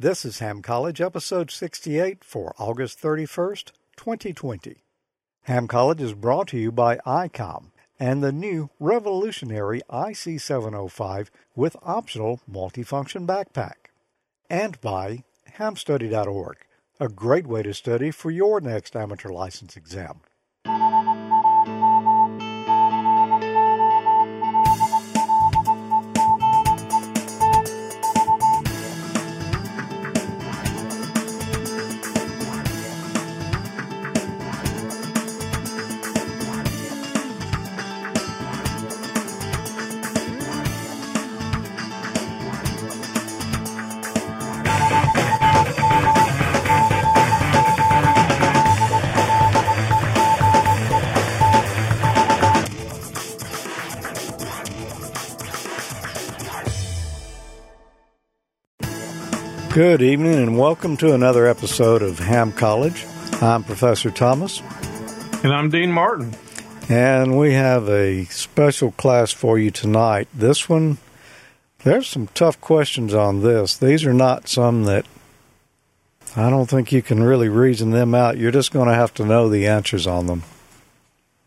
This is Ham College, Episode 68 for August 31st, 2020. Ham College is brought to you by ICOM and the new revolutionary IC705 with optional multifunction backpack. And by hamstudy.org, a great way to study for your next amateur license exam. Good evening and welcome to another episode of Ham College. I'm Professor Thomas. And I'm Dean Martin. And we have a special class for you tonight. This one, there's some tough questions on this. These are not some that I don't think you can really reason them out. You're just going to have to know the answers on them.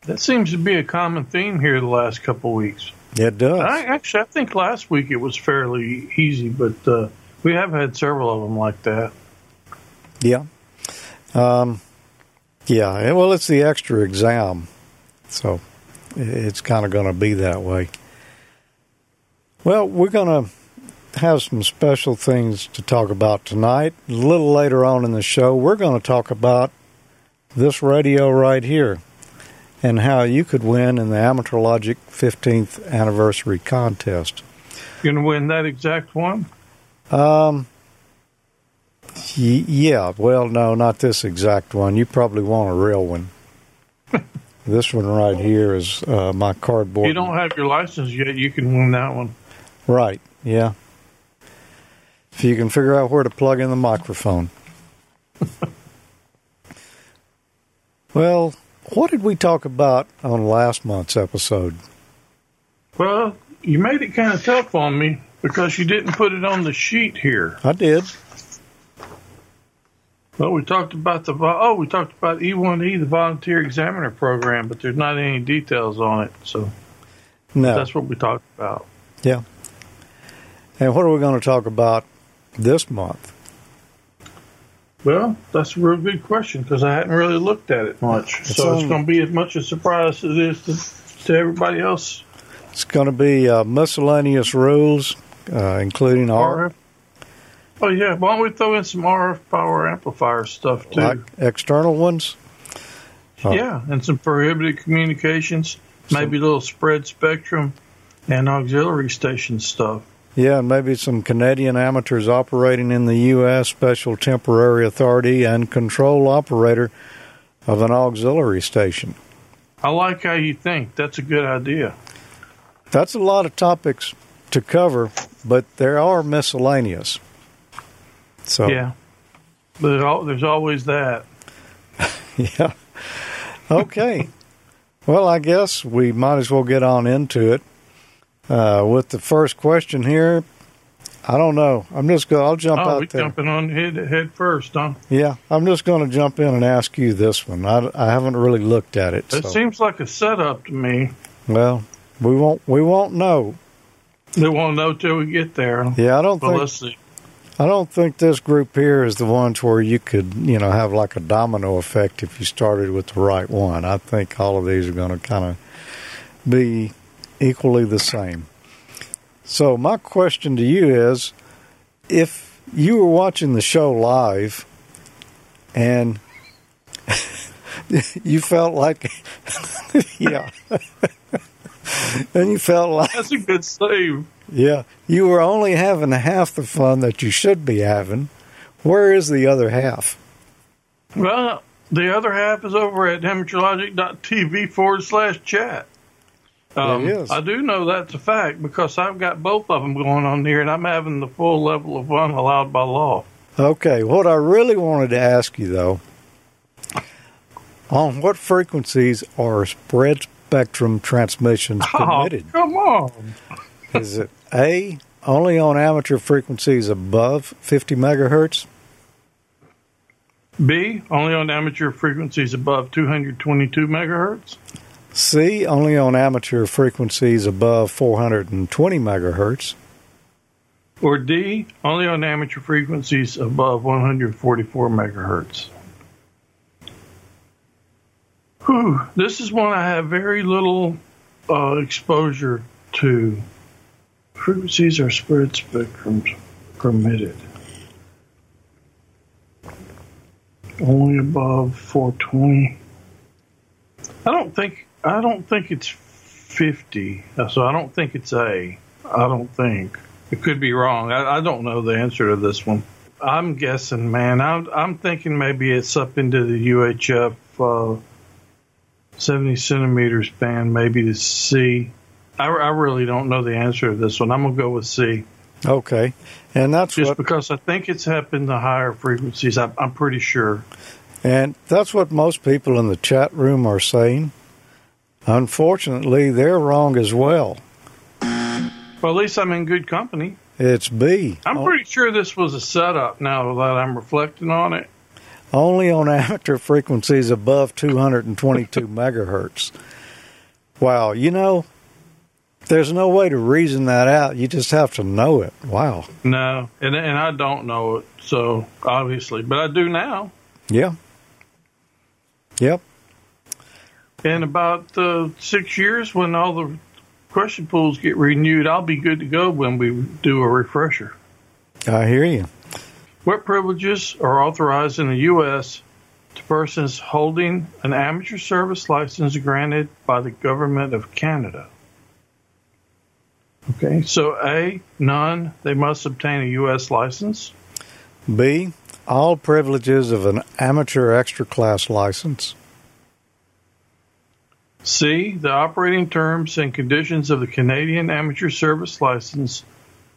That seems to be a common theme here the last couple of weeks. It does. I think last week it was fairly easy, but we have had several of them like that. Yeah. Well, it's the extra exam, so it's kind of going to be that way. Well, we're going to have some special things to talk about tonight. A little later on in the show, we're going to talk about this radio right here and how you could win in the AmateurLogic 15th Anniversary Contest. You're going to win that exact one? Yeah, well, no, not this exact one. You probably want a real one. This one right here is my cardboard. You don't have your license yet. You can win that one. Right, yeah. If you can figure out where to plug in the microphone. Well, what did we talk about on last month's episode? Well, you made it kind of tough on me. Because you didn't put it on the sheet here. I did. Well, we talked about the E1E, the Volunteer Examiner Program, but there's not any details on it, so no. That's what we talked about. Yeah. And what are we going to talk about this month? Well, that's a real good question because I hadn't really looked at it much, it's going to be as much a surprise as it is to everybody else. It's going to be miscellaneous rules. Including RF. Oh, yeah. Why don't we throw in some RF power amplifier stuff, too? Like external ones? Yeah, and some prohibited communications, maybe a little spread spectrum and auxiliary station stuff. Yeah, and maybe some Canadian amateurs operating in the U.S., special temporary authority and control operator of an auxiliary station. I like how you think. That's a good idea. That's a lot of topics to cover, but there are miscellaneous. So yeah, there's always that. Yeah. Okay. Well, I guess we might as well get on into it with the first question here. I don't know. I'll jump out there. Oh, we're jumping on head first, huh? Yeah, I'm just going to jump in and ask you this one. I haven't really looked at it. It seems like a setup to me. Well, we won't know. They won't know till we get there. Yeah, let's see. I don't think this group here is the ones where you could, have like a domino effect if you started with the right one. I think all of these are going to kind of be equally the same. So my question to you is, if you were watching the show live and you felt like, yeah. And you felt like... That's a good save. Yeah. You were only having half the fun that you should be having. Where is the other half? Well, the other half is over at amateurlogic.tv/chat. It is. I do know that's a fact because I've got both of them going on here, and I'm having the full level of fun allowed by law. Okay. What I really wanted to ask you, though, on what frequencies are spread spectrum transmissions permitted? Oh, come on. Is it A, only on amateur frequencies above 50 megahertz? B, only on amateur frequencies above 222 megahertz. C, only on amateur frequencies above 420 megahertz. Or D, only on amateur frequencies above 144 megahertz. Whew, this is one I have very little exposure to. Frequencies are spread spectrums permitted. Only above 420. I don't think it's 50, so I don't think it's A. I don't think. It could be wrong. I don't know the answer to this one. I'm guessing, man. I'm thinking maybe it's up into the UHF 70 centimeters band, maybe the C. I really don't know the answer to this one. I'm going to go with C. Okay. And that's just because I think it's up in the higher frequencies. I'm pretty sure. And that's what most people in the chat room are saying. Unfortunately, they're wrong as well. Well, at least I'm in good company. It's B. I'm pretty sure this was a setup now that I'm reflecting on it. Only on amateur frequencies above 222 megahertz. Wow. You know, there's no way to reason that out. You just have to know it. Wow. No, and I don't know it, so obviously. But I do now. Yeah. Yep. In about 6 years, when all the question pools get renewed, I'll be good to go when we do a refresher. I hear you. What privileges are authorized in the U.S. to persons holding an amateur service license granted by the government of Canada? Okay, so A, none. They must obtain a U.S. license. B, all privileges of an amateur extra class license. C, the operating terms and conditions of the Canadian amateur service license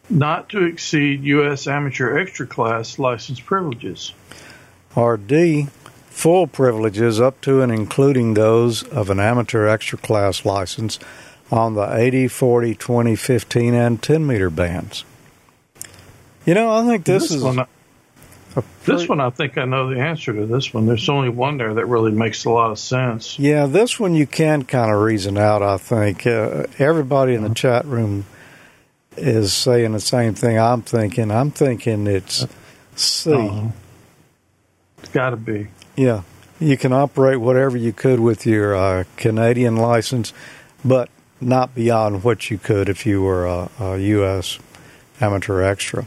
not to exceed U.S. amateur extra class license privileges. Or D, full privileges up to and including those of an amateur extra class license on the 80, 40, 20, 15, and 10-meter bands. You know, I think this one, I think I know the answer to this one. There's only one there that really makes a lot of sense. Yeah, this one you can kind of reason out, I think. Everybody in the chat room is saying the same thing I'm thinking. I'm thinking it's C. It's got to be. Yeah. You can operate whatever you could with your Canadian license, but not beyond what you could if you were a U.S. amateur extra.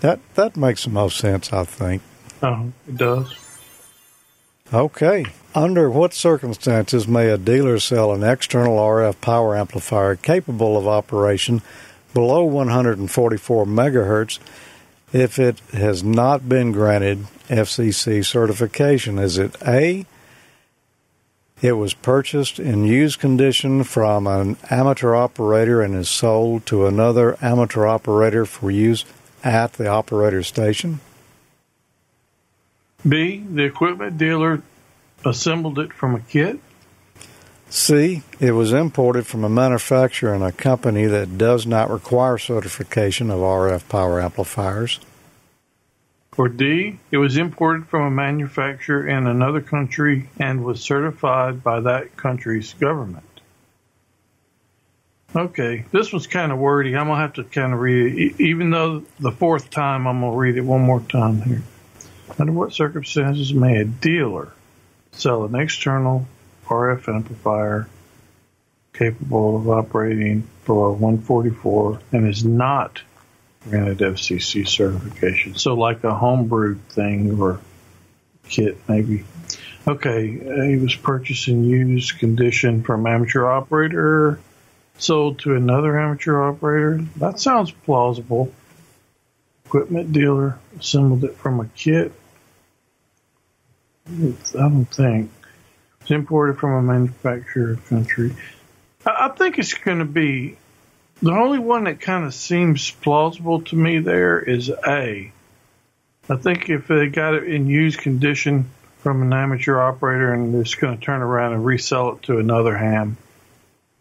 That makes the most sense, I think. Oh, it does. Okay. Under what circumstances may a dealer sell an external RF power amplifier capable of operation below 144 megahertz if it has not been granted FCC certification? Is it A, it was purchased in used condition from an amateur operator and is sold to another amateur operator for use at the operator station? B, the equipment dealer assembled it from a kit. C, it was imported from a manufacturer and a company that does not require certification of RF power amplifiers. Or D, it was imported from a manufacturer in another country and was certified by that country's government. Okay, this was kind of wordy. I'm going to have to kind of read it, even though the fourth time I'm going to read it one more time here. Under what circumstances may a dealer sell an external RF amplifier capable of operating below 144 and is not granted FCC certification? So like a homebrew thing or kit maybe. Okay, he was purchased in used condition from amateur operator, sold to another amateur operator. That sounds plausible. Equipment dealer assembled it from a kit. I don't think. It's imported from a manufacturer country. I think it's going to be, the only one that kind of seems plausible to me there is A. I think if they got it in used condition from an amateur operator and they're just going to turn around and resell it to another ham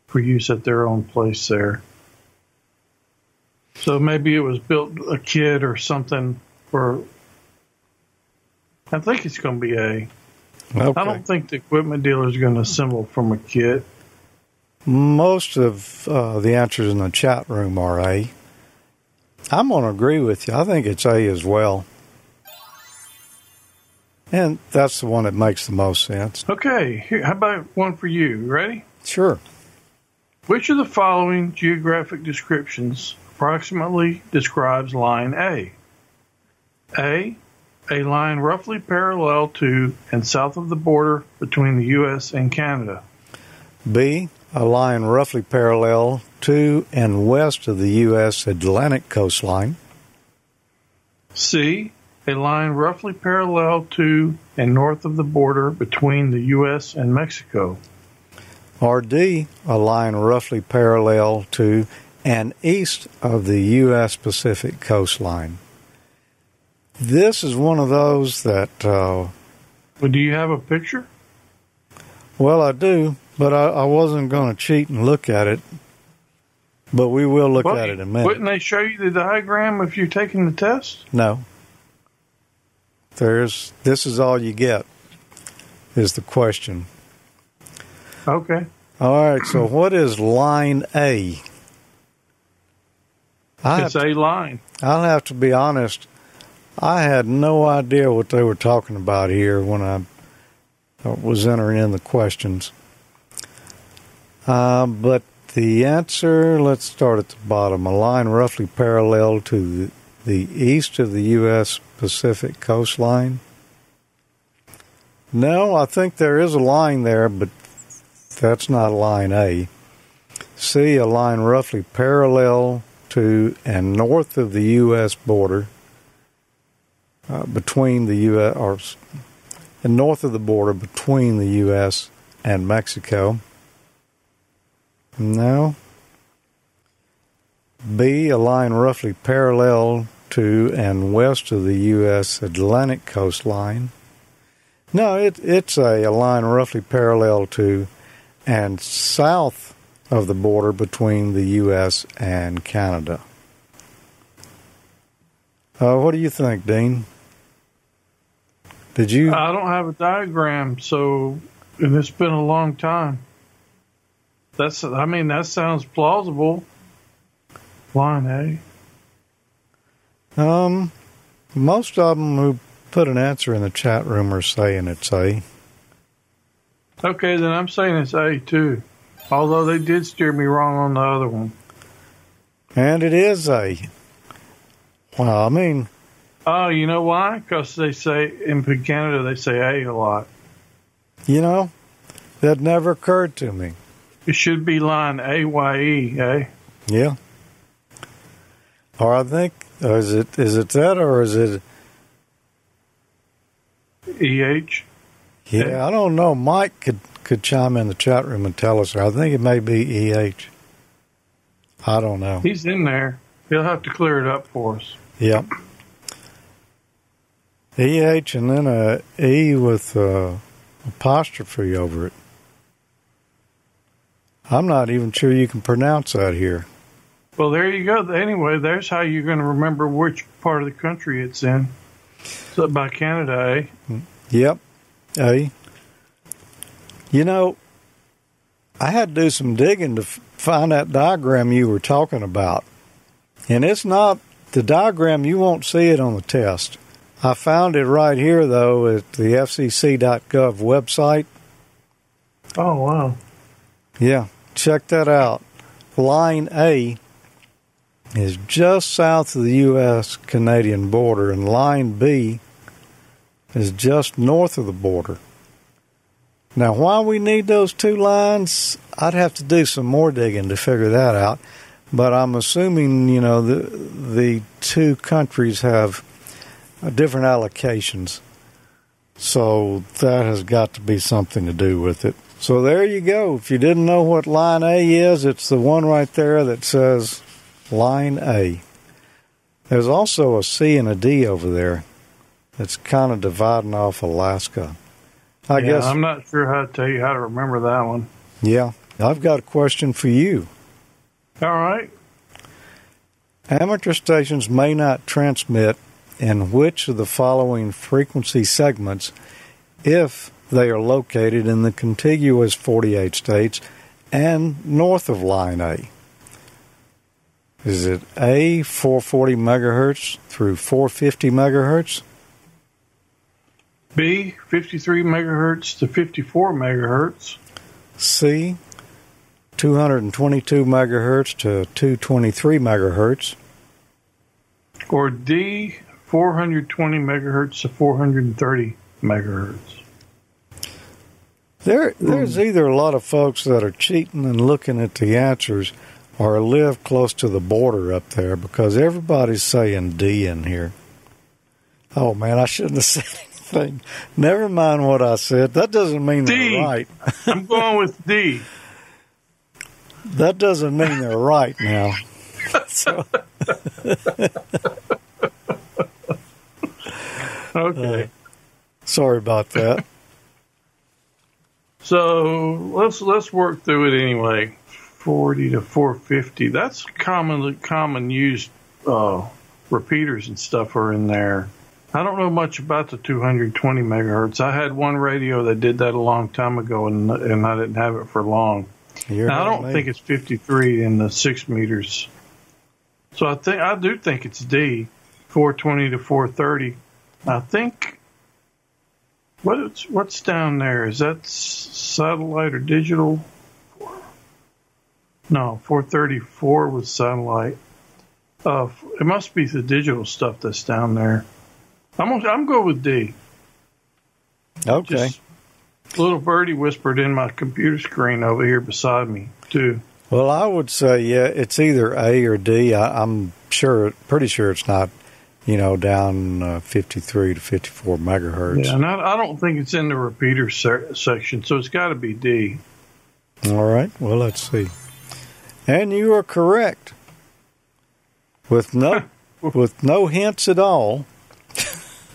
for use at their own place there. So maybe it was built a kid or something, or I think it's going to be A. Okay. I don't think the equipment dealer is going to assemble from a kit. Most of the answers in the chat room are A. I'm going to agree with you. I think it's A as well. And that's the one that makes the most sense. Okay. How about one for you? Ready? Sure. Which of the following geographic descriptions approximately describes line A? A line roughly parallel to and south of the border between the U.S. and Canada. B, a line roughly parallel to and west of the U.S. Atlantic coastline. C, a line roughly parallel to and north of the border between the U.S. and Mexico. Or D, a line roughly parallel to and east of the U.S. Pacific coastline. This is one of those that... Well, do you have a picture? Well, I do, but I wasn't going to cheat and look at it. But we will look at it in a minute. Wouldn't they show you the diagram if you're taking the test? No. This is all you get, is the question. Okay. All right, so what is line A? It's A line. I'll have to be honest... I had no idea what they were talking about here when I was entering in the questions. But the answer, let's start at the bottom. A line roughly parallel to the east of the U.S. Pacific coastline. No, I think there is a line there, but that's not line A. C, a line roughly parallel to and north of the U.S. border. Between the U.S. or and north of the border between the U.S. and Mexico. No. B, a line roughly parallel to and west of the U.S. Atlantic coastline. No, it's a line roughly parallel to and south of the border between the U.S. and Canada. What do you think, Dean? Did you? I don't have a diagram, so it's been a long time. I mean, that sounds plausible. Line A. Most of them who put an answer in the chat room are saying it's A. Okay, then I'm saying it's A too. Although they did steer me wrong on the other one. And it is A. Well, I mean. Oh, you know why? Because they say, in Canada, they say A a lot. You know, that never occurred to me. It should be line AYE, eh? Yeah. Or I think, is it that, or is it? EH? Yeah, I don't know. Mike could chime in the chat room and tell us. I think it may be EH. I don't know. He's in there. He'll have to clear it up for us. Yeah. EH and then a E with an apostrophe over it. I'm not even sure you can pronounce that here. Well, there you go. Anyway, there's how you're going to remember which part of the country it's in. So by Canada, eh? Yep, A. You know, I had to do some digging to find that diagram you were talking about. And it's not the diagram. You won't see it on the test. I found it right here, though, at the FCC.gov website. Oh, wow. Yeah, check that out. Line A is just south of the U.S.-Canadian border, and line B is just north of the border. Now, why we need those two lines, I'd have to do some more digging to figure that out. But I'm assuming, you know, the two countries have different allocations. So that has got to be something to do with it. So there you go. If you didn't know what line A is, it's the one right there that says line A. There's also a C and a D over there that's kind of dividing off Alaska. I guess. I'm not sure how to tell you how to remember that one. Yeah. I've got a question for you. All right. Amateur stations may not transmit in which of the following frequency segments if they are located in the contiguous 48 states and north of Line A. Is it A, 440 megahertz through 450 megahertz? B, 53 megahertz to 54 megahertz. C, 222 megahertz to 223 megahertz. Or D, 420 megahertz to 430 megahertz. There's either a lot of folks that are cheating and looking at the answers or live close to the border up there, because everybody's saying D in here. Oh, man, I shouldn't have said anything. Never mind what I said. That doesn't mean they're right. I'm going with D. That doesn't mean they're right now. So. Okay. Sorry about that. So let's work through it anyway. 40 to 450. That's commonly used repeaters and stuff are in there. I don't know much about the 220 megahertz. I had one radio that did that a long time ago, and I didn't have it for long. Now, I don't think it's 53 in the 6 meters. So I do think it's D, 420 to 430. I think what's down there, is that satellite or digital? No, 434 was satellite. It must be the digital stuff that's down there. I'm going with D. Okay. Just a little birdie whispered in my computer screen over here beside me, too. Well, I would say, yeah, it's either A or D. I'm pretty sure it's not, down 53 to 54 megahertz. Yeah, and I don't think it's in the repeater section, so it's got to be D. All right. Well, let's see. And you are correct. With no hints at all.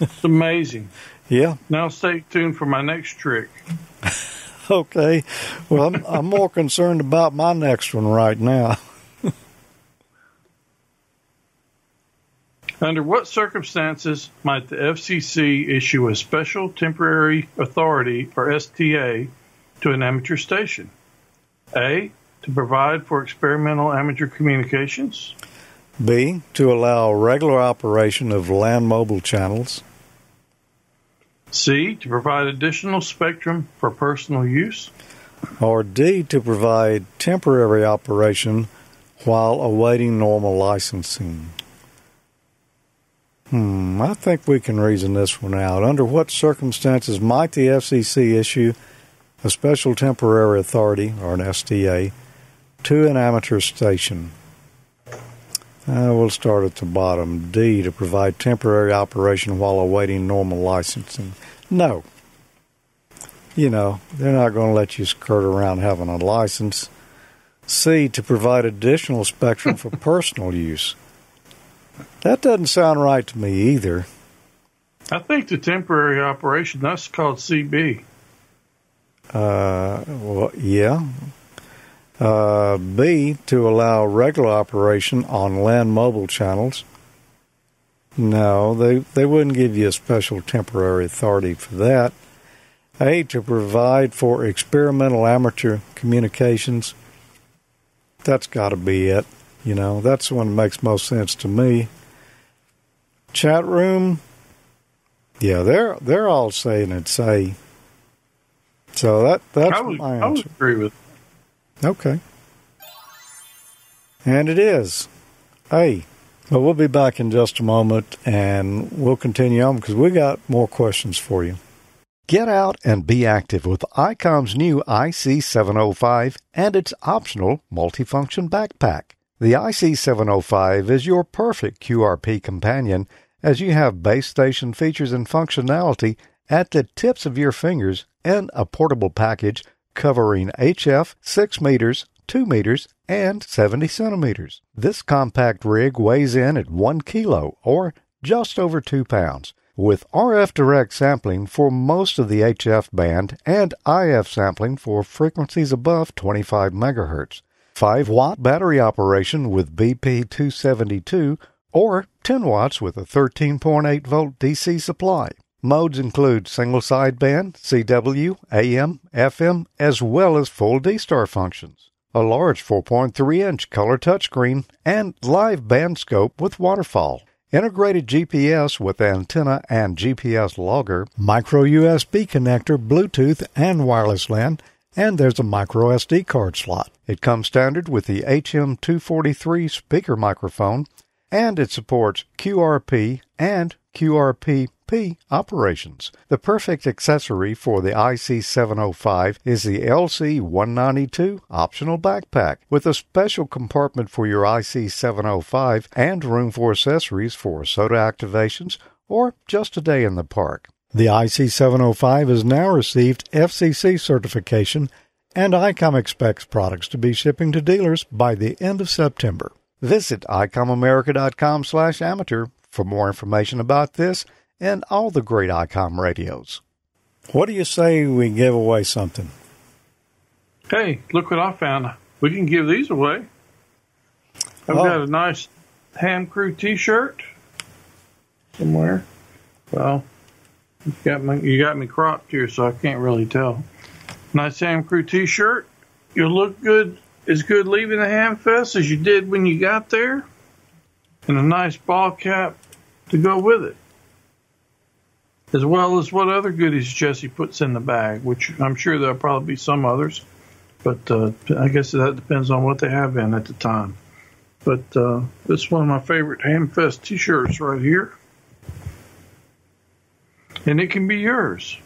It's amazing. Yeah. Now stay tuned for my next trick. Okay. Well, I'm more concerned about my next one right now. Under what circumstances might the FCC issue a special temporary authority, or STA, to an amateur station? A, to provide for experimental amateur communications. B, to allow regular operation of land mobile channels. C, to provide additional spectrum for personal use. Or D, to provide temporary operation while awaiting normal licensing. I think we can reason this one out. Under what circumstances might the FCC issue a special temporary authority, or an STA, to an amateur station? We'll start at the bottom. D, to provide temporary operation while awaiting normal licensing. No. They're not going to let you skirt around having a license. C, to provide additional spectrum for personal use. That doesn't sound right to me either. I think the temporary operation, that's called CB. Yeah. B, to allow regular operation on land mobile channels. No, they wouldn't give you a special temporary authority for that. A, to provide for experimental amateur communications. That's got to be it. That's the one that makes most sense to me. Chat room. Yeah, they're all saying it's A. So that's my answer. I would agree with it. Okay. And it is A. But we'll be back in just a moment, and we'll continue on because we got more questions for you. Get out and be active with ICOM's new IC705 and its optional multifunction backpack. The IC705 is your perfect QRP companion, as you have base station features and functionality at the tips of your fingers, and a portable package covering HF 6 meters, 2 meters, and 70 centimeters. This compact rig weighs in at 1 kilo, or just over 2 pounds, with RF direct sampling for most of the HF band and IF sampling for frequencies above 25 megahertz. 5-watt battery operation with BP272 or 10 watts with a 13.8-volt DC supply. Modes include single sideband, CW, AM, FM, as well as full D-Star functions, a large 4.3-inch color touchscreen, and live band scope with waterfall, integrated GPS with antenna and GPS logger, micro USB connector, Bluetooth, and wireless LAN, and there's a micro SD card slot. It comes standard with the HM243 speaker microphone, and it supports QRP and QRPP operations. The perfect accessory for the IC705 is the LC192 optional backpack with a special compartment for your IC705 and room for accessories for SOTA activations or just a day in the park. The IC705 has now received FCC certification, and ICOM expects products to be shipping to dealers by the end of September. Visit ICOMAmerica.com/amateur for more information about this and all the great ICOM radios. What do you say we give away something? Hey, look what I found. We can give these away. I've got a nice Ham Crew t-shirt somewhere. Well, you got me cropped here, so I can't really tell. Nice Ham Crew t-shirt. You look good. As good leaving the Ham Fest as you did when you got there, and a nice ball cap to go with it, as well as what other goodies Jesse puts in the bag, which I'm sure there'll probably be some others, but I guess that depends on what they have in at the time. But this is one of my favorite Ham Fest t-shirts right here, and it can be yours.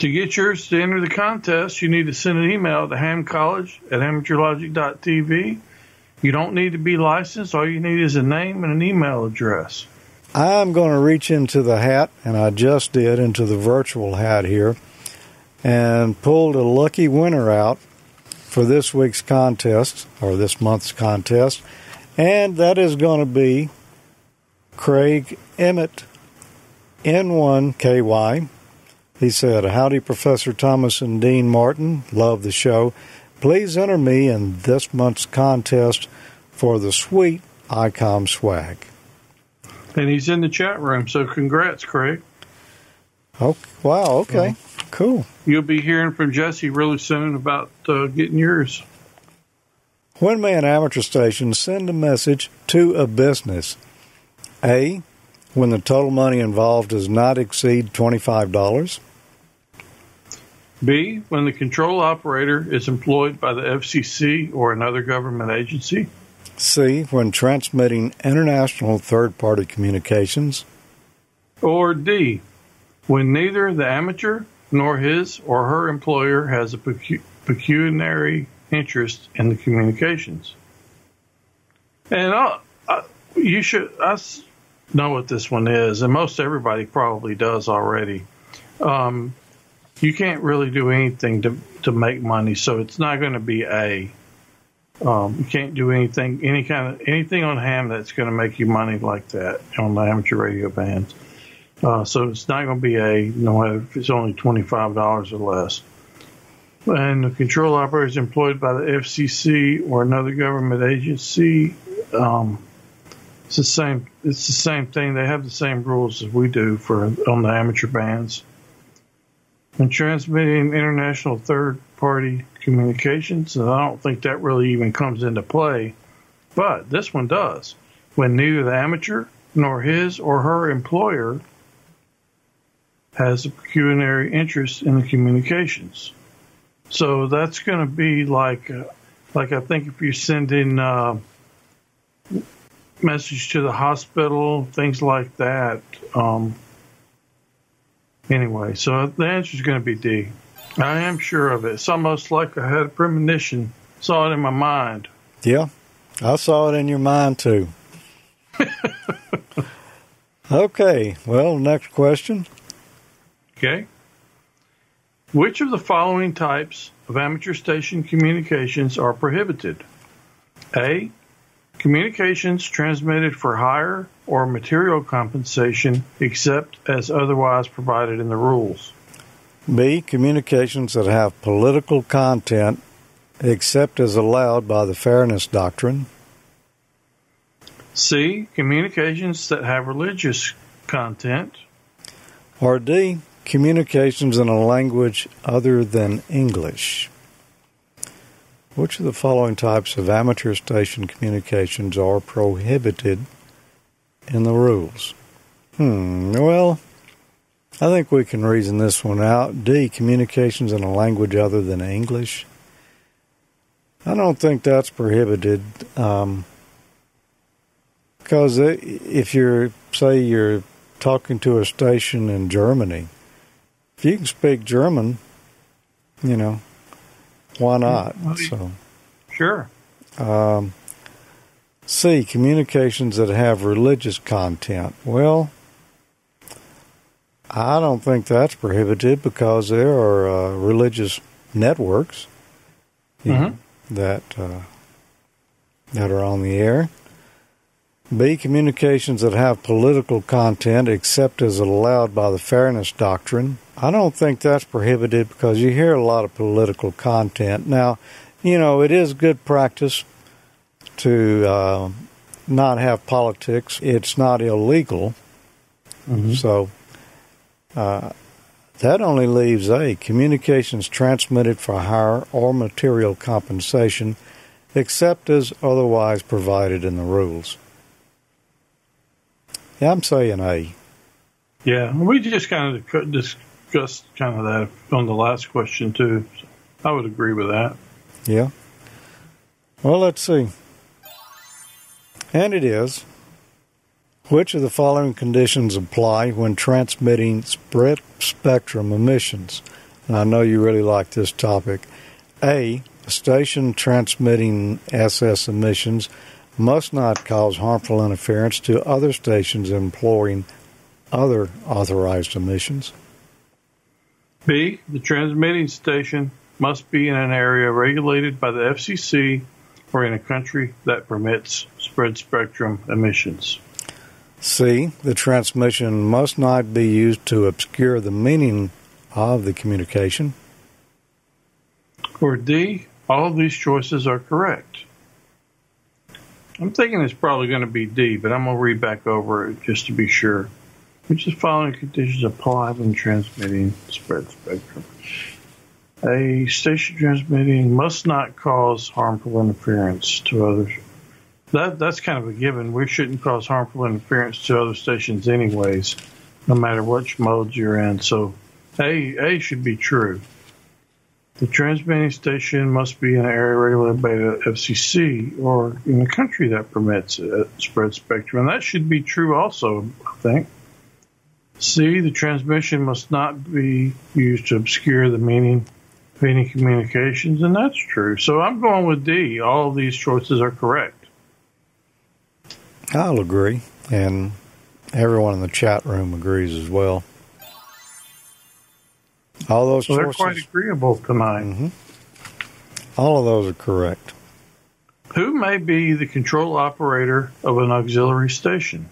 To get yours to enter the contest, you need to send an email to hamcollege@amateurlogic.tv. You don't need to be licensed. All you need is a name and an email address. I'm going to reach into the hat, and I just did, into the virtual hat here, and pulled a lucky winner out for this week's contest, or this month's contest, and that is going to be Craig Emmett, N1KY. He said, "Howdy, Professor Thomas and Dean Martin. Love the show. Please enter me in this month's contest for the sweet ICOM swag." And he's in the chat room, so congrats, Craig. Oh, wow, okay, cool. You'll be hearing from Jesse really soon about getting yours. When may an amateur station send a message to a business? A, when the total money involved does not exceed $25. B, when the control operator is employed by the FCC or another government agency. C, when transmitting international third-party communications. Or D, when neither the amateur nor his or her employer has a pecuniary interest in the communications. And I know what this one is, and most everybody probably does already. You can't really do anything to make money, so it's not going to be A. You can't do anything, anything on ham that's going to make you money like that on the amateur radio bands. So it's not going to be A, no matter if it's only $25 or less. And the control operator is employed by the FCC or another government agency. It's the same thing. They have the same rules as we do on the amateur bands. And transmitting international third-party communications, and I don't think that really even comes into play, but this one does. When neither the amateur nor his or her employer has a pecuniary interest in the communications. So that's going to be like I think if you're sending message to the hospital, things like that. Anyway, so the answer is going to be D. I am sure of it. It's almost like I had a premonition, saw it in my mind. Yeah, I saw it in your mind too. Okay, well, next question. Okay. Which of the following types of amateur station communications are prohibited? A, communications transmitted for hire or material compensation except as otherwise provided in the rules. B, communications that have political content except as allowed by the fairness doctrine. C, communications that have religious content. Or D, communications in a language other than English. Which of the following types of amateur station communications are prohibited in the rules? Well, I think we can reason this one out. D, communications in a language other than English. I don't think that's prohibited, because if you're, say, you're talking to a station in Germany, if you can speak German, you know, why not? So, sure. C, communications that have religious content. Well, I don't think that's prohibited because there are religious networks that are on the air. B, communications that have political content except as allowed by the fairness doctrine. I don't think that's prohibited because you hear a lot of political content. Now, you know, it is good practice to not have politics. It's not illegal. So that only leaves A, communications transmitted for hire or material compensation except as otherwise provided in the rules. Yeah, I'm saying A. Yeah, we just kind of discussed kind of that on the last question, too. So I would agree with that. Yeah. Well, let's see. And it is, which of the following conditions apply when transmitting spread spectrum emissions? And I know you really like this topic. A, a station transmitting SS emissions must not cause harmful interference to other stations employing other authorized emissions. B, the transmitting station must be in an area regulated by the FCC or in a country that permits spread spectrum emissions. C, the transmission must not be used to obscure the meaning of the communication. Or D, all of these choices are correct. I'm thinking it's probably going to be D, but I'm going to read back over it just to be sure. Which of the following conditions apply when transmitting spread spectrum? A, station transmitting must not cause harmful interference to others. That's kind of a given. We shouldn't cause harmful interference to other stations anyways, no matter which mode you're in. So A should be true. The transmitting station must be in an area regulated by the FCC or in a country that permits a spread spectrum. And that should be true also, I think. C, the transmission must not be used to obscure the meaning of any communications, and that's true. So I'm going with D. All of these choices are correct. I'll agree, and everyone in the chat room agrees as well. All those choices, they're quite agreeable tonight. All of those are correct. Who may be the control operator of an auxiliary station?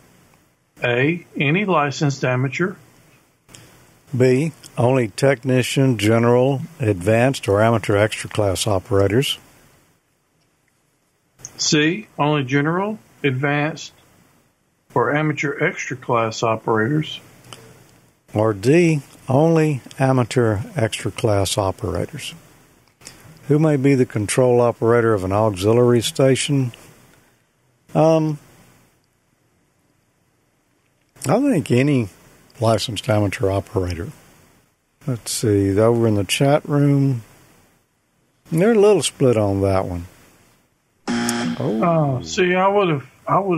A, any licensed amateur. B, only technician, general, advanced, or amateur extra class operators. C, only general, advanced, or amateur extra class operators. Or D, only amateur extra class operators. Who may be the control operator of an auxiliary station? I think any licensed amateur operator. Let's see, over in the chat room, they're a little split on that one. Oh, see, I would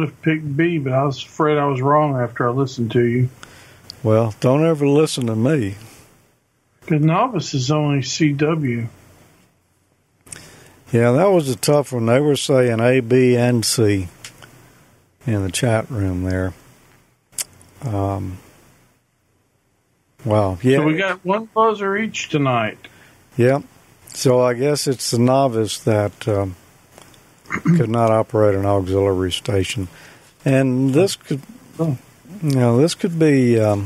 have picked B, but I was afraid I was wrong after I listened to you. Well, don't ever listen to me. The novice is only CW. Yeah, that was a tough one. They were saying A, B, and C in the chat room there. Wow. Yeah. So we got one buzzer each tonight. Yeah. So I guess it's the novice that could not operate an auxiliary station. And this could... Oh. You know, this could be, well,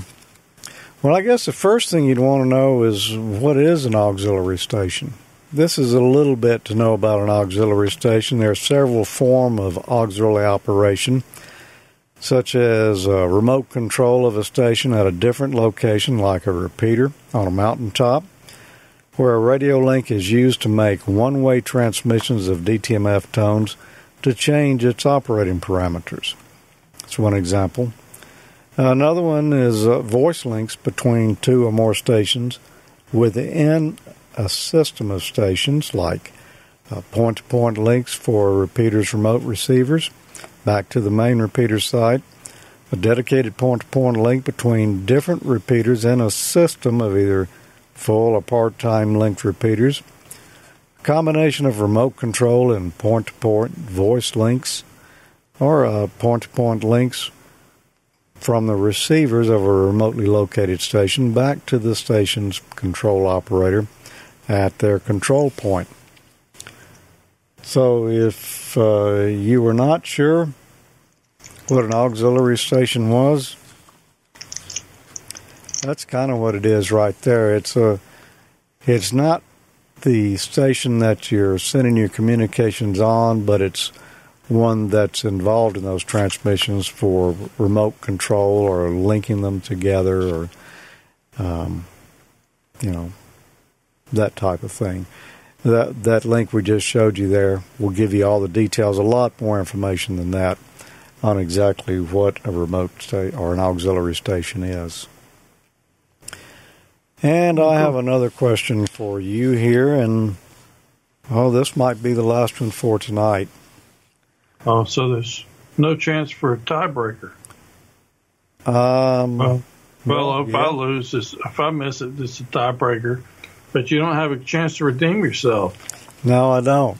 I guess the first thing you'd want to know is what is an auxiliary station? This is a little bit to know about an auxiliary station. There are several forms of auxiliary operation, such as remote control of a station at a different location, like a repeater on a mountaintop, where a radio link is used to make one-way transmissions of DTMF tones to change its operating parameters. That's one example. Another one is voice links between two or more stations within a system of stations, like point-to-point links for repeaters' remote receivers back to the main repeater site, a dedicated point-to-point link between different repeaters in a system of either full or part-time linked repeaters, a combination of remote control and point-to-point voice links, or point-to-point links from the receivers of a remotely located station back to the station's control operator at their control point. So if you were not sure what an auxiliary station was, that's kind of what it is right there. It's not the station that you're sending your communications on, but it's one that's involved in those transmissions for remote control or linking them together, or that type of thing. That link we just showed you there will give you all the details, a lot more information than that, on exactly what a remote or an auxiliary station is. And I have another question for you here, and this might be the last one for tonight. Oh, so there's no chance for a tiebreaker. I lose this, if I miss it, it's a tiebreaker. But you don't have a chance to redeem yourself. No, I don't.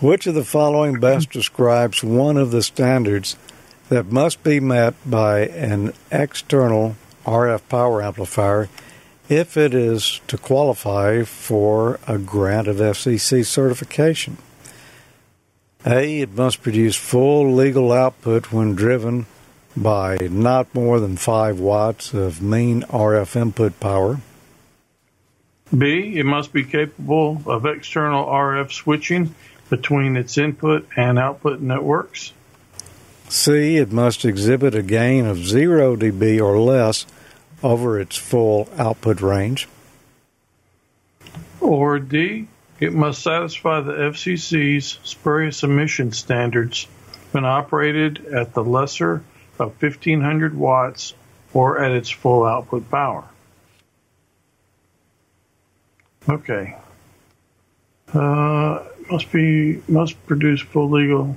Which of the following best describes one of the standards that must be met by an external RF power amplifier if it is to qualify for a grant of FCC certification? A, it must produce full legal output when driven by not more than 5 watts of mean RF input power. B, it must be capable of external RF switching between its input and output networks. C, it must exhibit a gain of 0 dB or less over its full output range. Or D, it must satisfy the FCC's spurious emission standards when operated at the lesser of 1,500 watts or at its full output power. Okay. Must produce full legal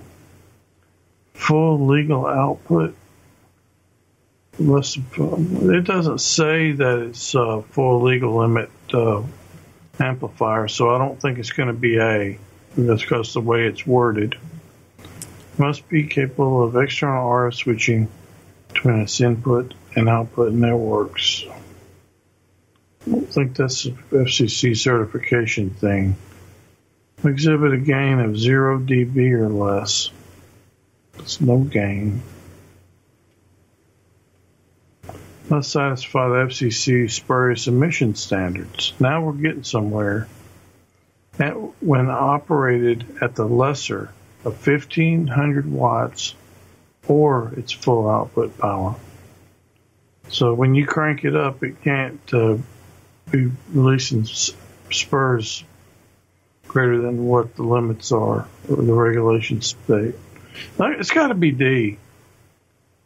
output. It doesn't say that it's a full legal limit amplifier, so I don't think it's going to be A. That's because the way it's worded. Must be capable of external RF switching between its input and output networks. I don't think that's the FCC certification thing. Exhibit a gain of 0 dB or less. It's no gain. Must satisfy the FCC's spurious emission standards. Now we're getting somewhere. When operated at the lesser of 1,500 watts or its full output power. So when you crank it up, it can't be releasing spurs greater than what the limits are or the regulations state. It's got to be D.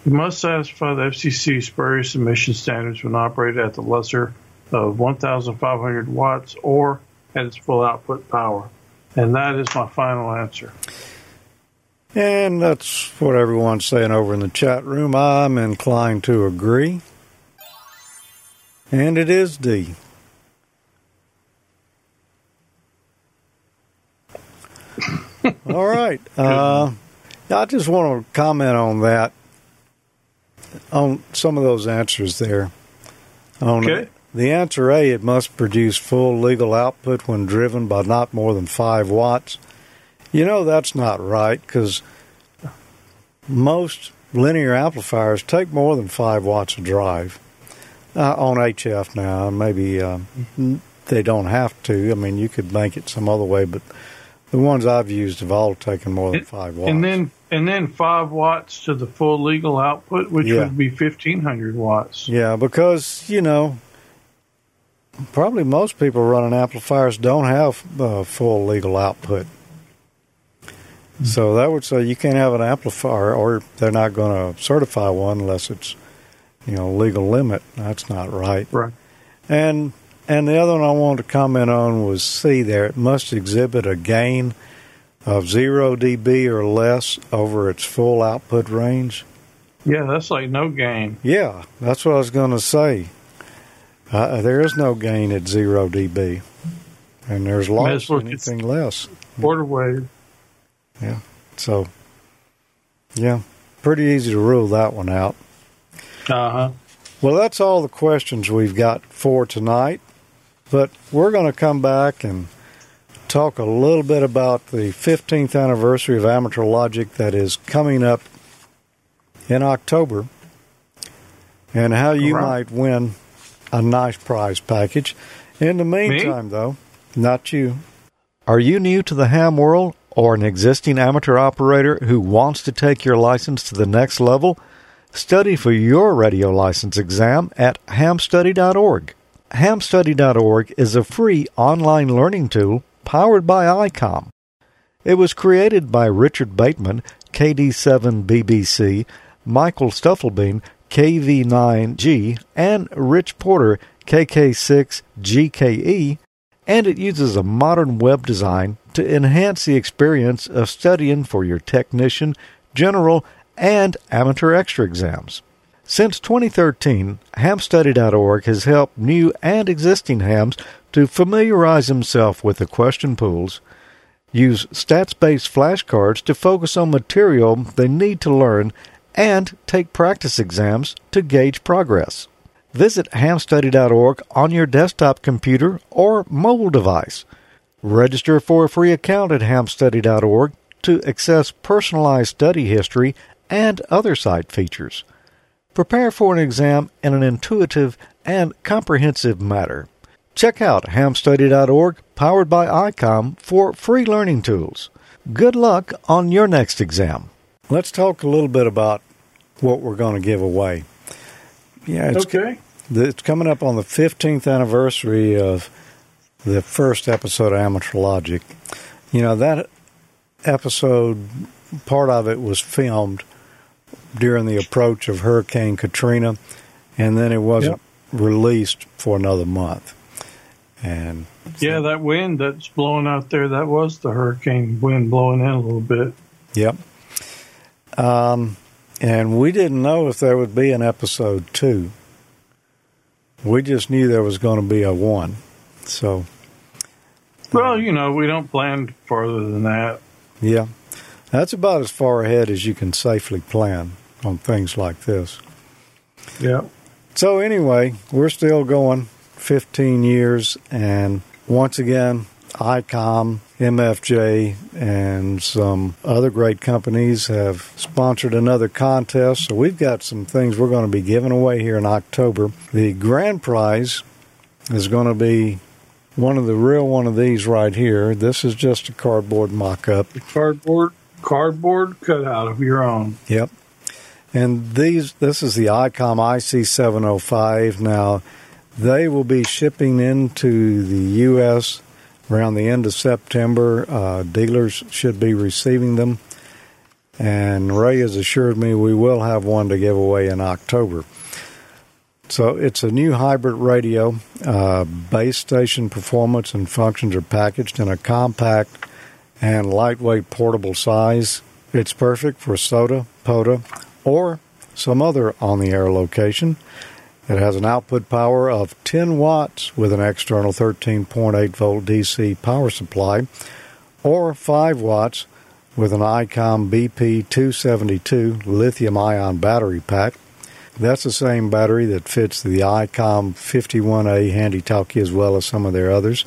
It must satisfy the FCC spurious emission standards when operated at the lesser of 1,500 watts or at its full output power. And that is my final answer. And that's what everyone's saying over in the chat room. I'm inclined to agree. And it is D. All right. I just want to comment on that, on some of those answers there. Okay. The answer A, it must produce full legal output when driven by not more than 5 watts. You know, that's not right, because most linear amplifiers take more than 5 watts of drive on HF now, maybe they don't have to. I mean, you could make it some other way, but the ones I've used have all taken more than 5 watts. And then 5 watts to the full legal output, which would be 1,500 watts. Yeah, because, you know, probably most people running amplifiers don't have full legal output. Mm-hmm. So that would say you can't have an amplifier, or they're not going to certify one unless it's, you know, legal limit. That's not right. Right. And the other one I wanted to comment on was C there. It must exhibit a gain of 0 dB or less over its full output range. Yeah, that's like no gain. Yeah, that's what I was going to say. There is no gain at 0 dB, and there's loss in anything less. Quarter wave. Yeah, so, yeah, pretty easy to rule that one out. Uh-huh. Well, that's all the questions we've got for tonight, but we're going to come back and talk a little bit about the 15th anniversary of Amateur Logic that is coming up in October, and how you might win a nice prize package. In the meantime, though, not you. Are you new to the ham world or an existing amateur operator who wants to take your license to the next level? Study for your radio license exam at hamstudy.org. Hamstudy.org is a free online learning tool powered by ICOM. It was created by Richard Bateman, KD7BBC, Michael Stufflebeam, KV9G, and Rich Porter, KK6GKE, and it uses a modern web design to enhance the experience of studying for your technician, general, and amateur extra exams. Since 2013, hamstudy.org has helped new and existing hams to familiarize themselves with the question pools, use stats-based flashcards to focus on material they need to learn, and take practice exams to gauge progress. Visit hamstudy.org on your desktop computer or mobile device. Register for a free account at hamstudy.org to access personalized study history and other site features. Prepare for an exam in an intuitive and comprehensive manner. Check out hamstudy.org, powered by ICOM, for free learning tools. Good luck on your next exam. Let's talk a little bit about what we're going to give away. Yeah, it's coming up on the 15th anniversary of the first episode of Amateur Logic. You know, that episode, part of it was filmed during the approach of Hurricane Katrina, and then it wasn't released for another month. And that wind that's blowing out there, that was the hurricane wind blowing in a little bit. Yep. And we didn't know if there would be an episode 2. We just knew there was going to be a 1. So, well, you know, we don't plan further than that. Yeah. That's about as far ahead as you can safely plan on things like this. Yeah. So anyway, we're still going 15 years, and once again, ICOM, MFJ, and some other great companies have sponsored another contest. So we've got some things we're going to be giving away here in October. The grand prize is going to be one of these right here. This is just a cardboard mock-up. Cardboard cutout of your own. Yep. And this is the ICOM IC705. Now, they will be shipping into the U.S. around the end of September. Dealers should be receiving them. And Ray has assured me we will have one to give away in October. So it's a new hybrid radio. Base station performance and functions are packaged in a compact and lightweight portable size. It's perfect for SOTA, POTA, or some other on-the-air location. It has an output power of 10 watts with an external 13.8-volt DC power supply, or 5 watts with an ICOM BP272 lithium-ion battery pack. That's the same battery that fits the ICOM 51A handy talkie as well as some of their others.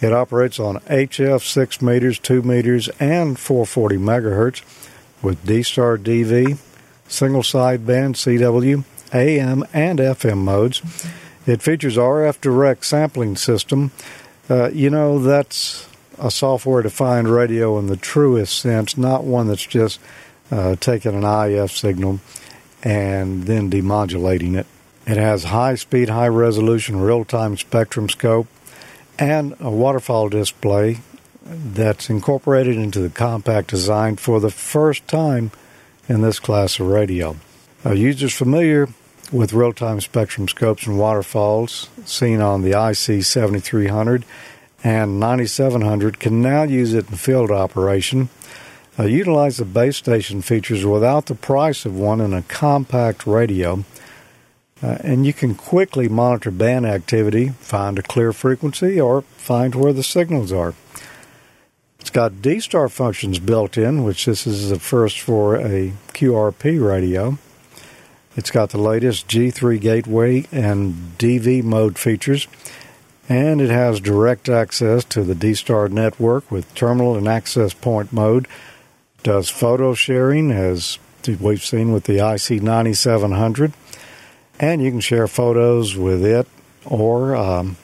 It operates on HF 6 meters, 2 meters, and 440 megahertz with D-Star DV, single sideband CW, AM, and FM modes. It features RF direct sampling system. You know, that's a software-defined radio in the truest sense, not one that's just taking an IF signal and then demodulating it. It has high-speed, high-resolution, real-time spectrum scope and a waterfall display that's incorporated into the compact design for the first time in this class of radio. Users familiar with real-time spectrum scopes and waterfalls seen on the IC7300 and 9700 can now use it in field operation. Utilize the base station features without the price of one in a compact radio. And you can quickly monitor band activity, find a clear frequency, or find where the signals are. It's got D-Star functions built in, which this is the first for a QRP radio. It's got the latest G3 gateway and DV mode features. And it has direct access to the D-Star network with terminal and access point mode. Does photo sharing, as we've seen with the IC9700. And you can share photos with it or an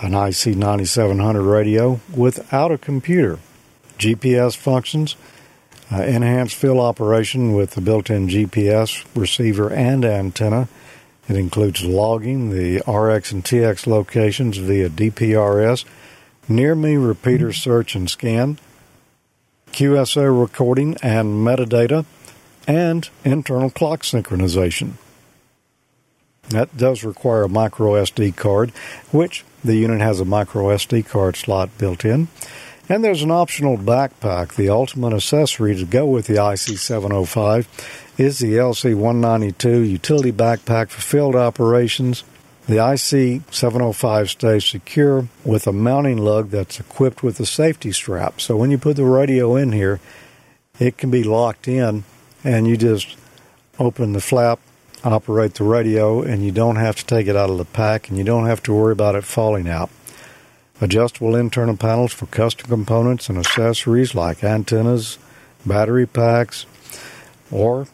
IC9700 radio without a computer. GPS functions, enhanced field operation with the built-in GPS receiver and antenna. It includes logging the RX and TX locations via DPRS, near-me repeater search and scan, QSO recording and metadata, and internal clock synchronization. That does require a micro SD card, which the unit has a micro SD card slot built in. And there's an optional backpack. The ultimate accessory to go with the IC705 is the LC192 utility backpack for field operations. The IC705 stays secure with a mounting lug that's equipped with a safety strap. So when you put the radio in here, it can be locked in, and you just open the flap, operate the radio, and you don't have to take it out of the pack, and you don't have to worry about it falling out. Adjustable internal panels for custom components and accessories like antennas, battery packs, or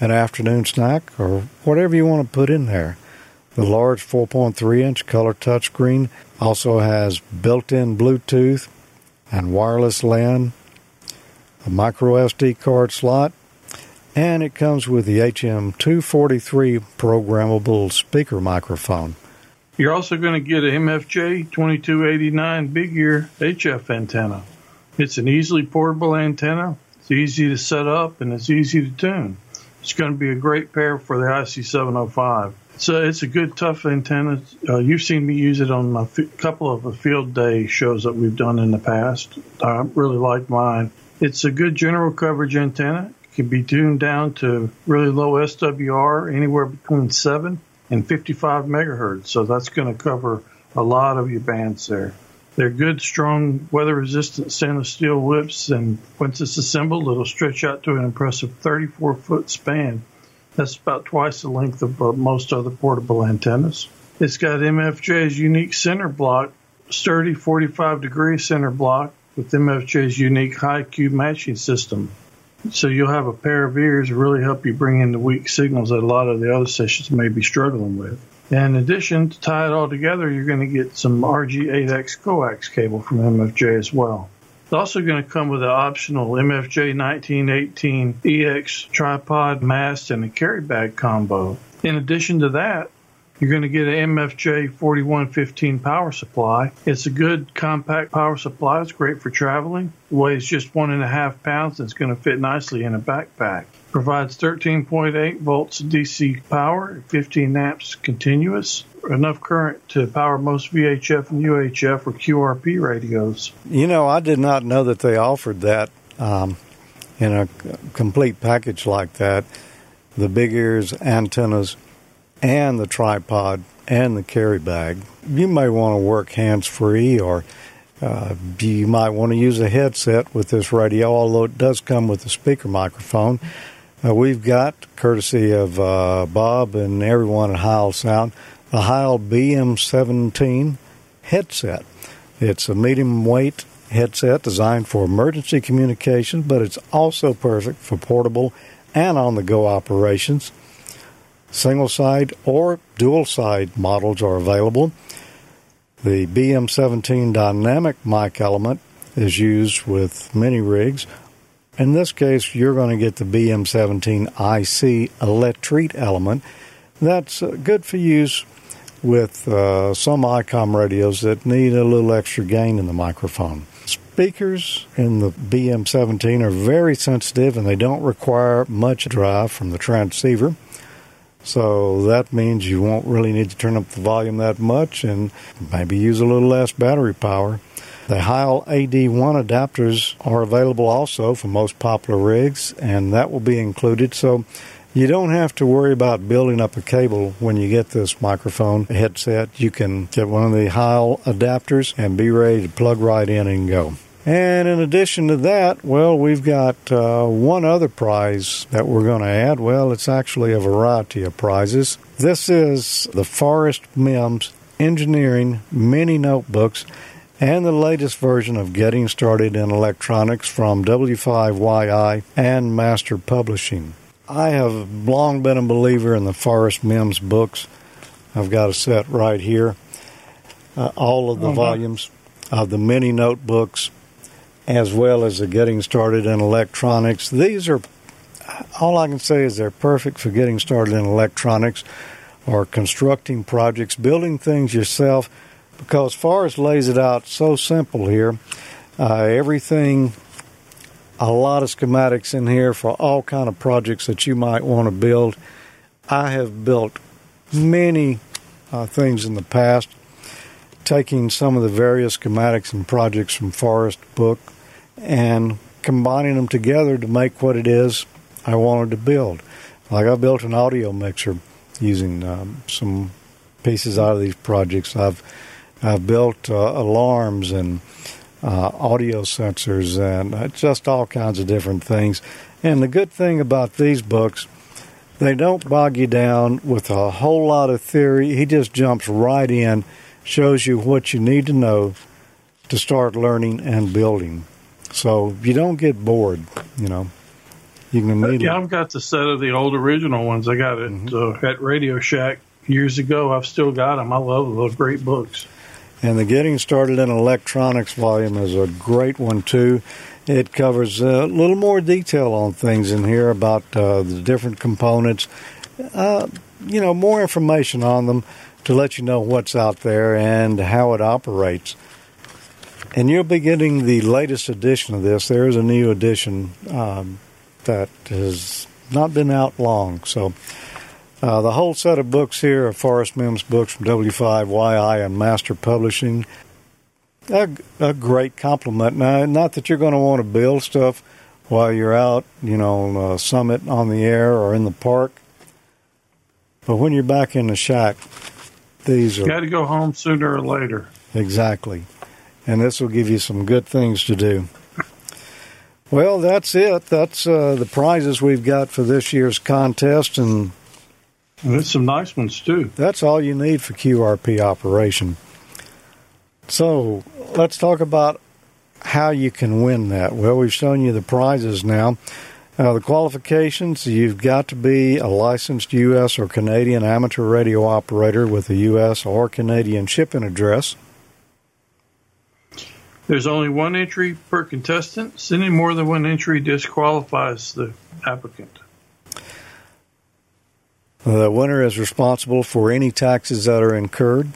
an afternoon snack, or whatever you want to put in there. The large 4.3-inch color touchscreen also has built-in Bluetooth and wireless LAN, a micro SD card slot, and it comes with the HM243 programmable speaker microphone. You're also going to get a MFJ 2289 big ear HF antenna. It's an easily portable antenna. It's easy to set up and it's easy to tune. It's going to be a great pair for the IC705. It's a good, tough antenna. You've seen me use it on a couple of the field day shows that we've done in the past. I really like mine. It's a good general coverage antenna. It can be tuned down to really low SWR, anywhere between 7 and 55 megahertz, so that's going to cover a lot of your bands there. They're good, strong, weather-resistant stainless steel whips, and once it's assembled, it'll stretch out to an impressive 34-foot span. That's about twice the length of most other portable antennas. It's got MFJ's unique center block, sturdy 45-degree center block with MFJ's unique high-Q matching system. So you'll have a pair of ears really help you bring in the weak signals that a lot of the other stations may be struggling with. In addition, to tie it all together, you're going to get some RG8X coax cable from MFJ as well. It's also going to come with an optional MFJ 1918 EX tripod mast and a carry bag combo. In addition to that, you're going to get an MFJ 4115 power supply. It's a good compact power supply. It's great for traveling. It weighs just 1.5 pounds and it's going to fit nicely in a backpack. Provides 13.8 volts DC power, 15 amps continuous, enough current to power most VHF and UHF or QRP radios. You know, I did not know that they offered that in a complete package like that. The big ears, antennas, and the tripod, and the carry bag. You may want to work hands-free, or you might want to use a headset with this radio, although it does come with a speaker microphone. We've got, courtesy of Bob and everyone at Heil Sound, the Heil BM17 headset. It's a medium-weight headset designed for emergency communication, but it's also perfect for portable and on-the-go operations. Single-side or dual-side models are available. The BM17 dynamic mic element is used with many rigs. In this case, you're going to get the BM17 IC electrete element. That's good for use with some ICOM radios that need a little extra gain in the microphone. Speakers in the BM17 are very sensitive, and they don't require much drive from the transceiver. So that means you won't really need to turn up the volume that much and maybe use a little less battery power. The Heil AD1 adapters are available also for most popular rigs, and that will be included. So you don't have to worry about building up a cable when you get this microphone headset. You can get one of the Heil adapters and be ready to plug right in and go. And in addition to that, well, we've got one other prize that we're going to add. Well, it's actually a variety of prizes. This is the Forrest Mims Engineering Mini Notebooks and the latest version of Getting Started in Electronics from W5YI and Master Publishing. I have long been a believer in the Forrest Mims books. I've got a set right here. All of the volumes of the mini notebooks, as well as the Getting Started in Electronics. These are, all I can say is they're perfect for getting started in electronics or constructing projects, building things yourself, because Forrest lays it out so simple here. Everything, a lot of schematics in here for all kind of projects that you might want to build. I have built many things in the past, taking some of the various schematics and projects from Forrest book and combining them together to make what it is I wanted to build. Like, I built an audio mixer using some pieces out of these projects. I've built alarms and audio sensors and just all kinds of different things. And the good thing about these books, they don't bog you down with a whole lot of theory. He just jumps right in, shows you what you need to know to start learning and building. So you don't get bored, you know. You can immediately... Yeah, I've got the set of the old original ones. I got it at Radio Shack years ago. I've still got them. I love those, great books. And the Getting Started in Electronics volume is a great one, too. It covers a little more detail on things in here about the different components. You know, more information on them to let you know what's out there and how it operates. And you'll be getting the latest edition of this. There is a new edition that has not been out long. So the whole set of books here are Forrest Mims books from W5YI and Master Publishing. A great compliment. Now, not that you're going to want to build stuff while you're out, you know, on a summit on the air or in the park. But when you're back in the shack, these are... You got to go home sooner or later. Exactly. And this will give you some good things to do. Well, that's it. That's the prizes we've got for this year's contest. And there's some nice ones, too. That's all you need for QRP operation. So let's talk about how you can win that. Well, we've shown you the prizes now. The qualifications, you've got to be a licensed U.S. or Canadian amateur radio operator with a U.S. or Canadian shipping address. There's only one entry per contestant. Sending more than one entry disqualifies the applicant. The winner is responsible for any taxes that are incurred.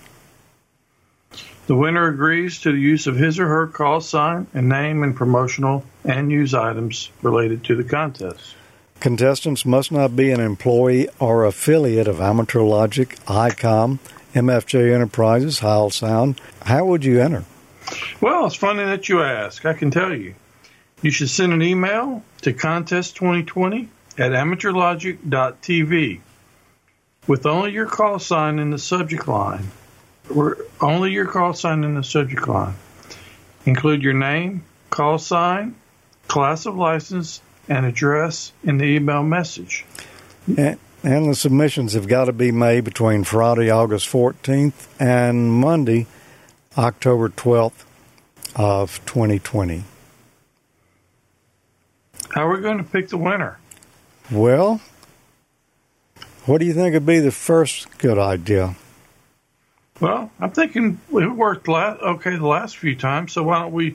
The winner agrees to the use of his or her call sign and name and promotional and news items related to the contest. Contestants must not be an employee or affiliate of AmateurLogic, ICOM, MFJ Enterprises, Heil Sound. How would you enter? Well, it's funny that you ask. I can tell you. You should send an email to contest2020@amateurlogic.tv with only your call sign in the subject line. Only your call sign in the subject line. Include your name, call sign, class of license, and address in the email message. And the submissions have got to be made between Friday, August 14th, and Monday, October 12th of 2020. How are we going to pick the winner? Well, What do you think would be the first good idea? Well, I'm thinking it worked the last few times, so why don't we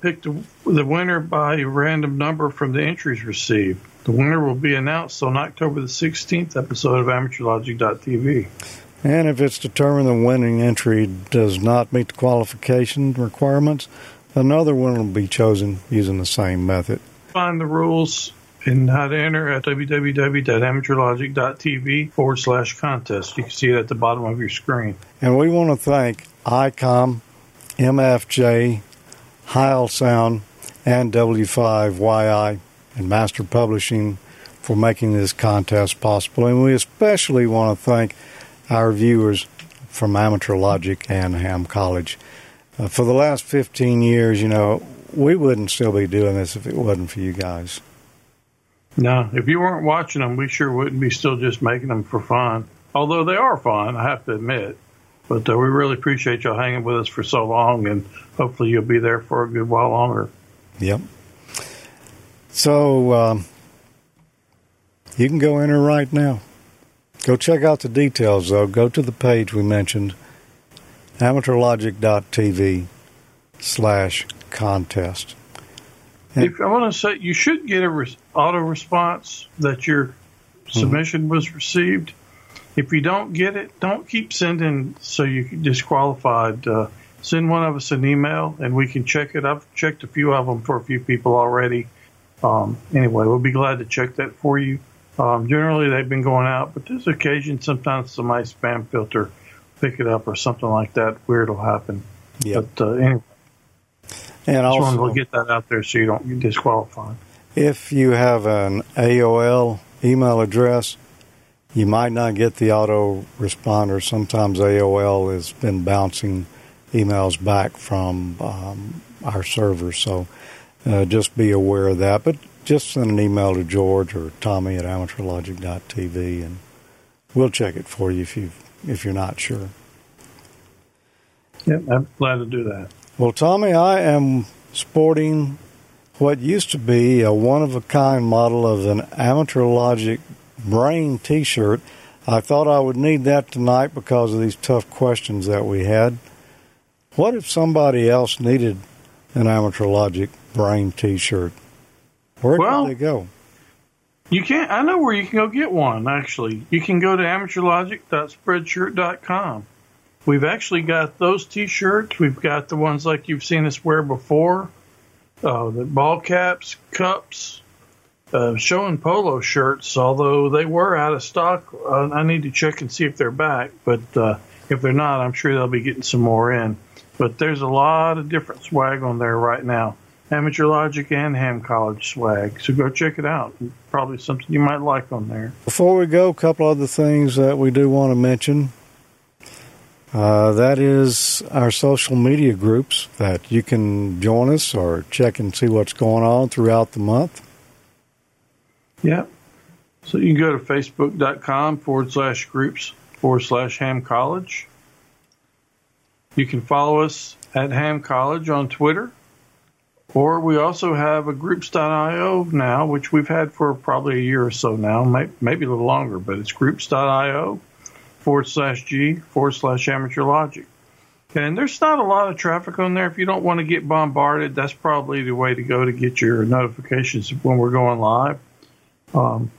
pick the winner by a random number from the entries received. The winner will be announced on October the 16th episode of AmateurLogic.tv. And if it's determined the winning entry does not meet the qualification requirements, another one will be chosen using the same method. Find the rules and how to enter at www.amateurlogic.tv/contest. You can see it at the bottom of your screen. And we want to thank ICOM, MFJ, Heil Sound, and W5YI, and Master Publishing for making this contest possible. And we especially want to thank our viewers from Amateur Logic and Ham College. For the last 15 years, you know, we wouldn't still be doing this if it wasn't for you guys. No, if you weren't watching them, we sure wouldn't be still just making them for fun. Although they are fun, I have to admit. But we really appreciate y'all hanging with us for so long, and hopefully you'll be there for a good while longer. Yep. So you can go enter right now. Go check out the details, though. Go to the page we mentioned, amateurlogic.tv/contest. I want to say you should get an auto response that your submission was received. If you don't get it, don't keep sending so you're disqualified. Send one of us an email, and we can check it. I've checked a few of them for a few people already. Anyway, we'll be glad to check that for you. Generally, they've been going out, but there's occasion sometimes somebody spam filter pick it up or something like that. Weird will happen. Yep. But anyway, and also we'll get that out there so you don't get disqualified. If you have an AOL email address, you might not get the auto responder. Sometimes AOL has been bouncing emails back from our server, so just be aware of that. But just send an email to George or Tommy at amateurlogic.tv, and we'll check it for you if you're not sure. Yep, I'm glad to do that. Well, Tommy, I am sporting what used to be a one-of-a-kind model of an Amateur Logic Brain T-shirt. I thought I would need that tonight because of these tough questions that we had. What if somebody else needed an Amateur Logic Brain T-shirt? Where can they go? You can't. I know where you can go get one, actually. You can go to amateurlogic.spreadshirt.com. We've actually got those T-shirts. We've got the ones like you've seen us wear before, the ball caps, cups, showing polo shirts, although they were out of stock. I need to check and see if they're back. But if they're not, I'm sure they'll be getting some more in. But there's a lot of different swag on there right now. Amateur Logic and Ham College swag. So go check it out. Probably something you might like on there. Before we go, a couple other things that we do want to mention. That is our social media groups that you can join us or check and see what's going on throughout the month. Yeah. So you can go to facebook.com/groups/Ham College. You can follow us at Ham College on Twitter. Or we also have a groups.io now, which we've had for probably a year or so now, maybe a little longer, but it's groups.io/G/amateurlogic. And there's not a lot of traffic on there. If you don't want to get bombarded, that's probably the way to go to get your notifications when we're going live. So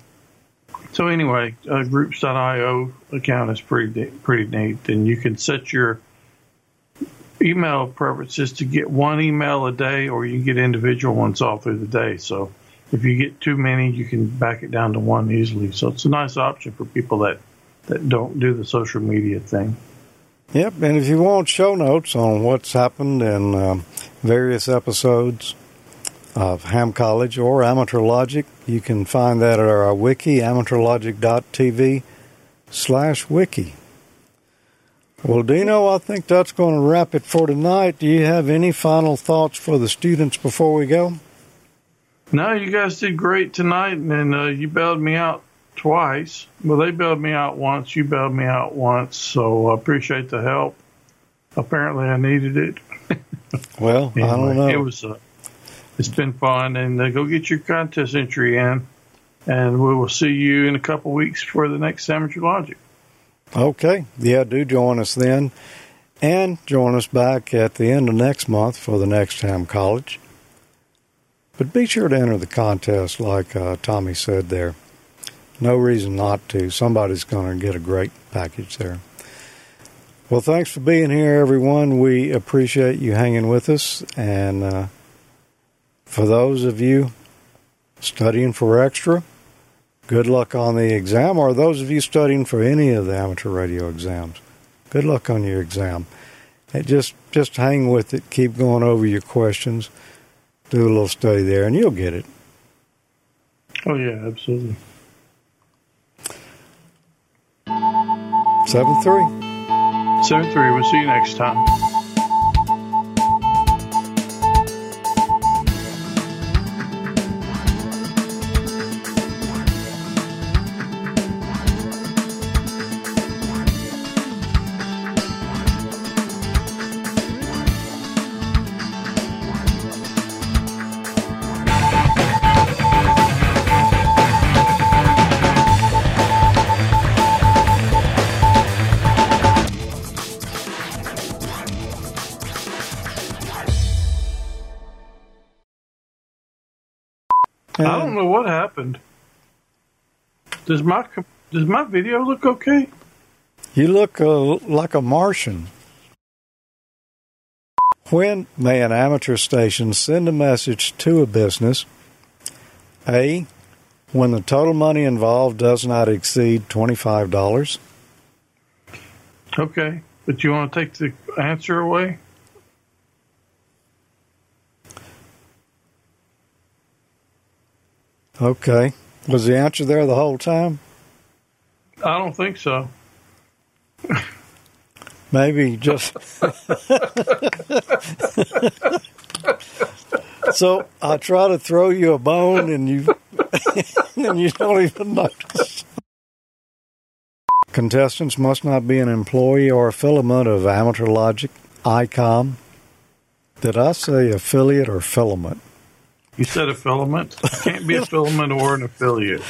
anyway, groups.io account is pretty neat, and you can set your email preferences to get one email a day, or you can get individual ones all through the day. So if you get too many, you can back it down to one easily. So it's a nice option for people that don't do the social media thing. Yep, and if you want show notes on what's happened in various episodes of Ham College or Amateur Logic, you can find that at our wiki, amateurlogic.tv/wiki. Well, Dino, I think that's going to wrap it for tonight. Do you have any final thoughts for the students before we go? No, you guys did great tonight, and you bailed me out twice. Well, they bailed me out once. You bailed me out once, so I appreciate the help. Apparently, I needed it. Well, anyway, I don't know. It's been fun, and go get your contest entry in. And we will see you in a couple weeks for the next Amateur Logic. Okay. Yeah, do join us then. And join us back at the end of next month for the next Ham College. But be sure to enter the contest like Tommy said there. No reason not to. Somebody's going to get a great package there. Well, thanks for being here, everyone. We appreciate you hanging with us. And for those of you studying for extra, good luck on the exam, or those of you studying for any of the amateur radio exams. Good luck on your exam. And just hang with it. Keep going over your questions. Do a little study there, and you'll get it. Oh, yeah, absolutely. 7-3. 7-3. We'll see you next time. I don't know what happened. Does my video look okay? You look like a Martian. When may an amateur station send a message to a business? A, when the total money involved does not exceed $25. Okay, but you want to take the answer away? Okay. Was the answer there the whole time? I don't think so. Maybe just... So I try to throw you a bone and you and you don't even notice. Contestants must not be an employee or affiliate of Amateur Logic, ICOM. Did I say affiliate or filament? You said a filament? It can't be a filament or an affiliate.